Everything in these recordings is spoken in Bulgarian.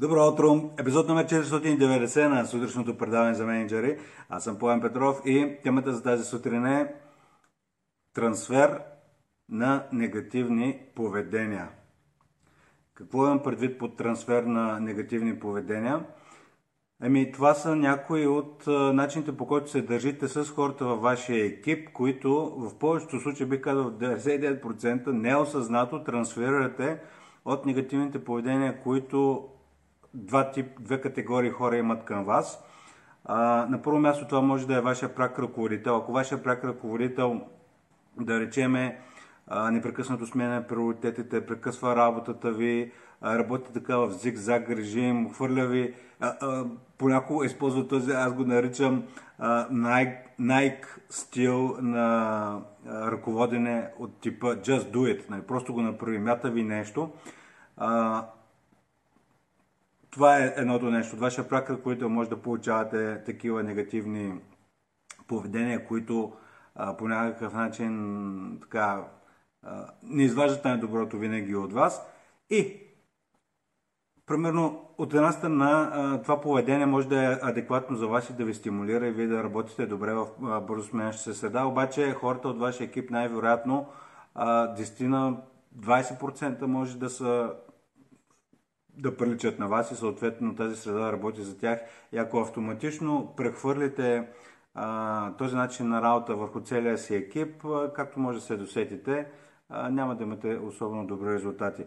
Добро утро! Епизод номер 490 на сутрешното предаване за менеджери. Аз съм Павел Петров и темата за тази сутрин е трансфер на негативни поведения. Какво имам предвид под трансфер на негативни поведения? Това са някои от начините, по които се държите с хората във вашия екип, които в повечето случаи, бих казал, в 99% неосъзнато трансферирате от негативните поведения, които две категории хора имат към вас. На първо място това може да е вашия пряк ръководител. Ако вашия пряк ръководител, да речеме, непрекъснато сменя приоритетите, прекъсва работата ви, работи така в зигзаг режим, хвърля ви, понякога използва този, аз го наричам Nike стил на ръководене от типа just do it, просто го направи, мята ви нещо. Това е едното нещо. От вашия пряк ръководител може да получавате такива негативни поведения, които по някакъв начин така не изваждат най-доброто винаги от вас. И примерно от една страна това поведение може да е адекватно за вас и да ви стимулира и вие да работите добре в бързо сменяща се среда, обаче хората от вашия екип най-вероятно 10-20% може да приличат на вас и съответно тази среда работи за тях. И ако автоматично прехвърлите този начин на работа върху целия си екип, както може да се досетите, няма да имате особено добри резултати.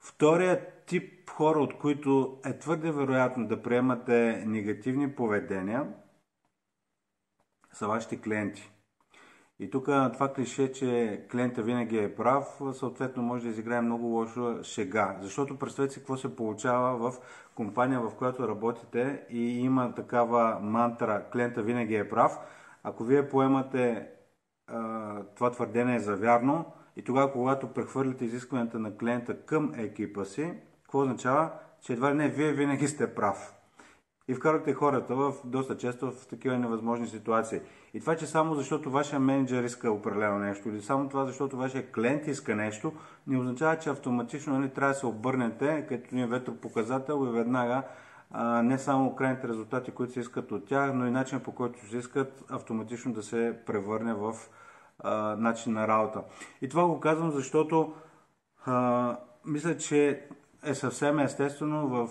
Вторият тип хора, от които е твърде вероятно да приемате негативни поведения, са вашите клиенти. И тук това клише, че клиента винаги е прав, съответно може да изиграе много лошо шега. Защото представете си какво се получава в компания, в която работите и има такава мантра клиента винаги е прав. Ако вие поемате това твърдение за вярно и тогава, когато прехвърлите изискванията на клиента към екипа си, какво означава? Че едва ли не вие винаги сте прав. И вкарвате хората доста често в такива невъзможни ситуации. И това, че само защото вашия менеджер иска определено нещо или само това, защото вашия клиент иска нещо, не означава, че автоматично трябва да се обърнете като един ветропоказател и веднага не само крайните резултати, които се искат от тях, но и начинът, по който се искат, автоматично да се превърне в начин на работа. И това го казвам, защото мисля, че е съвсем естествено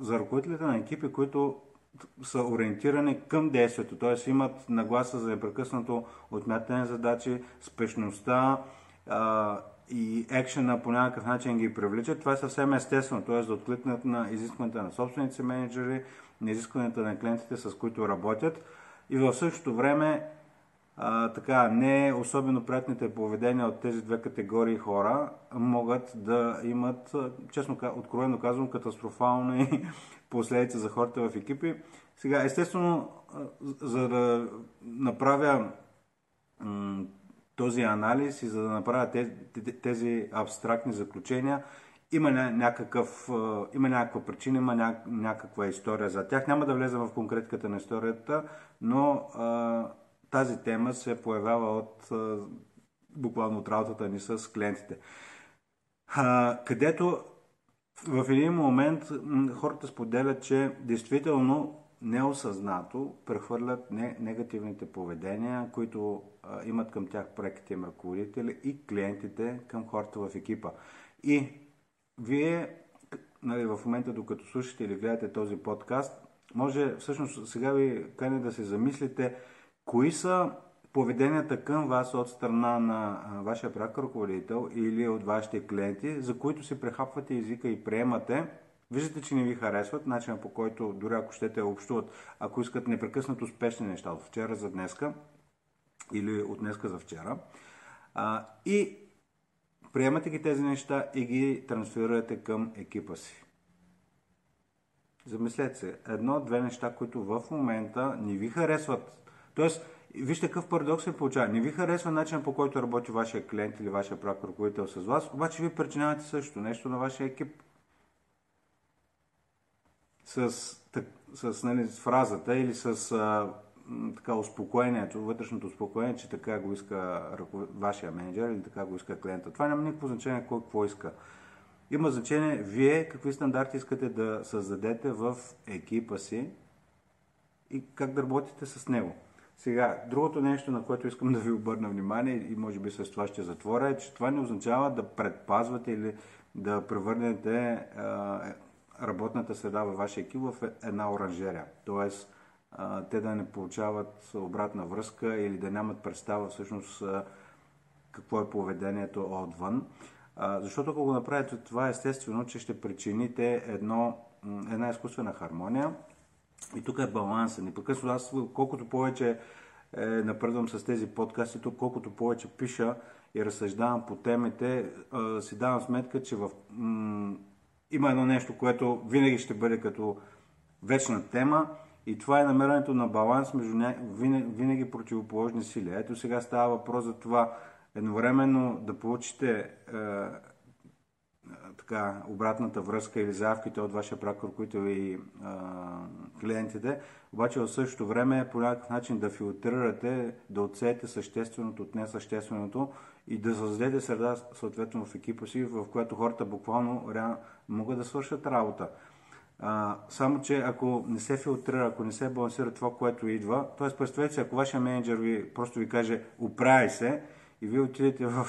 за ръководителите на екипи, които са ориентирани към действието, т.е. имат нагласа за непрекъснато отмятане задачи, спешността и екшена по някакъв начин ги привличат. Това е съвсем естествено, т.е. да откликнат на изискванията на собствените менеджери, на изискванията на клиентите, с които работят и в същото време не особено приятните поведения от тези две категории хора могат да имат, честно откровено казвам, катастрофални последици за хората в екипи. Сега, естествено, за да направя този анализ и за да направя тези абстрактни заключения, има някаква причина, има някаква история за тях. Няма да влезе в конкретиката на историята, но тази тема се появява буквално от работата ни с клиентите. Където в един момент хората споделят, че действително неосъзнато прехвърлят негативните поведения, които имат към тях преките им ръководители и клиентите към хората в екипа. И вие в момента, докато слушате или гледате този подкаст, може всъщност сега ви каня да се замислите кои са поведенията към вас от страна на вашия пряк ръководител или от вашите клиенти, за които си прехапвате езика и приемате. Виждате, че не ви харесват, начинът по който дори ако щете общуват, ако искат непрекъснато успешни неща от вчера за днеска или от днеска за вчера. И приемате ги тези неща и ги трансферирате към екипа си. Замислете се, едно-две неща, които в момента не ви харесват. Тоест, вижте какъв парадокс се получава. Не ви харесва начинът, по който работи вашия клиент или вашия пряк ръководител с вас, обаче ви причинявате същото нещо на вашия екип. С фразата или с успокоението, вътрешното успокоение, че така го иска вашия менеджер или така го иска клиента. Това няма никакво значение кой какво иска. Има значение вие какви стандарти искате да създадете в екипа си и как да работите с него. Сега, другото нещо, на което искам да ви обърна внимание и може би с това ще затворя, е, че това не означава да предпазвате или да превърнете работната среда във вашия екип в една оранжерия. Тоест, те да не получават обратна връзка или да нямат представа всъщност какво е поведението отвън. Защото ако го направите това, естествено, че ще причините една изкуствена хармония. И тук е баланса. Непрекъснато аз, колкото повече напредвам с тези подкасти, тук колкото повече пиша и разсъждавам по темите, си давам сметка, че има едно нещо, което винаги ще бъде като вечна тема, и това е намирането на баланс между винаги противоположни сили. Ето сега става въпрос за това едновременно да получите така, обратната връзка или заявките от вашия пряк ръководител и клиентите, обаче в същото време по някакъв начин да филтрирате, да отсеете същественото от несъщественото и да създадете среда съответно в екипа си, в която хората буквално могат да свършат работа. Само че ако не се филтрира, ако не се балансира това, което идва, т.е. представете си, ако вашия менеджер просто ви каже оправи се и вие отидете в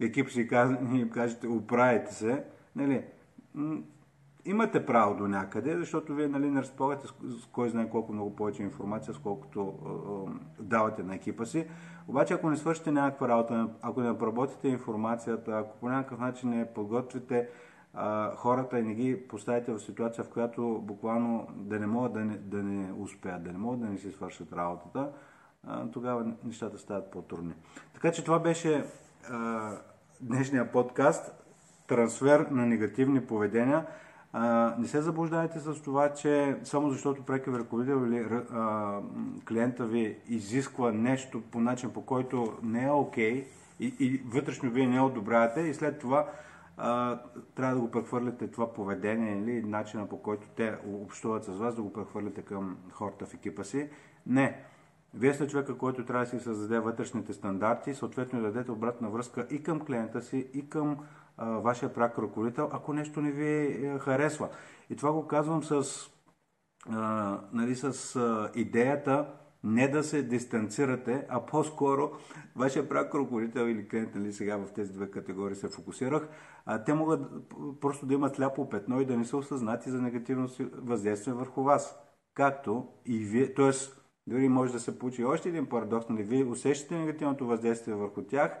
екип си и им кажете оправите се, нали, имате право до някъде, защото вие нали, не разполагате с кой знае колко много повече информация, сколкото давате на екипа си. Обаче ако не свършите някаква работа, ако не обработите информацията, ако по някакъв начин не подготвите хората и не ги поставите в ситуация, в която буквално да не могат да не успеят, да не могат да не си свършат работата, тогава нещата стават по-трудни. Така че това беше днешния подкаст. Трансфер на негативни поведения. Не се заблуждайте с това, че само защото прекия ръководител или клиента ви изисква нещо по начин, по който не е окей и вътрешно вие не одобрявате и след това трябва да го прехвърляте това поведение или начина, по който те общуват с вас, да го прехвърляте към хората в екипа си. Не. Вие сте човека, който трябва да си създаде вътрешните стандарти, съответно да дадете обратна връзка и към клиента си, и към вашия пряк ръководител, ако нещо не ви харесва. И това го казвам с идеята не да се дистанцирате, а по-скоро вашия пряк ръководител или клиент, нали сега в тези две категории се фокусирах, те могат просто да имат сляпо петно и да не са осъзнати за негативно въздействие върху вас. Както и вие, т.е. дори може да се получи още един парадокс, нали? Вие усещате негативното въздействие върху тях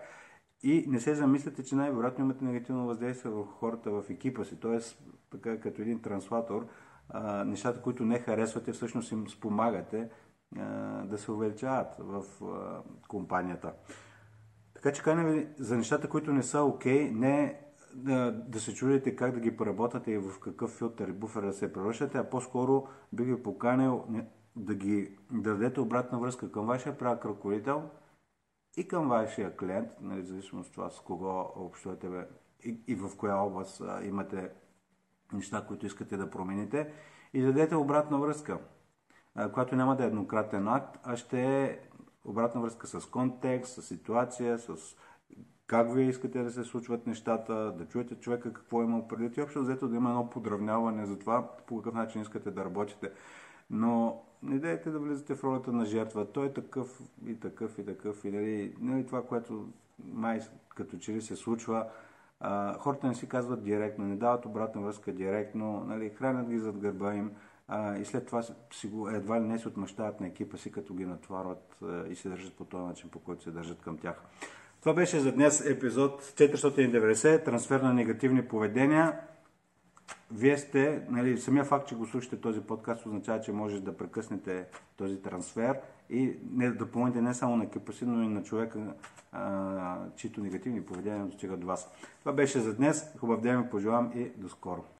и не се замисляте, че най-вероятно имате негативно въздействие върху хората в екипа си. Тоест, така като един транслатор, нещата, които не харесвате, всъщност им спомагате да се увеличават в компанията. Така че каня ви за нещата, които не са окей, не да се чудите как да ги преработате и в какъв филтър и буфер да се превръщате, а по-скоро би ви поканил да дадете обратна връзка към вашия пряк ръководител и към вашия клиент, нали, в зависимост от това с кого общувате и в коя област имате неща, които искате да промените, и да дадете обратна връзка, която няма да е еднократен акт, а ще е обратна връзка с контекст, с ситуация, с как вие искате да се случват нещата, да чуете човека какво има предвид и общо взето да има едно подравняване за това по какъв начин искате да работите. Но не дайте да влизате в ролята на жертва. Той е такъв и такъв и такъв. И нали, това, което май като че ли се случва, хората не си казват директно, не дават обратна връзка директно, нали, хранят ги зад гърба им и след това едва ли не се отмъщават на екипа си, като ги натварват и се държат по този начин, по който се държат към тях. Това беше за днес епизод 490, трансфер на негативни поведения. Вие сте, нали, самия факт, че го слушате този подкаст, означава, че можете да прекъснете този трансфер и да помогнете не само на екипа си, но и на човека, чието негативни поведения достигат до вас. Това беше за днес. Хубав ден ви пожелавам и до скоро!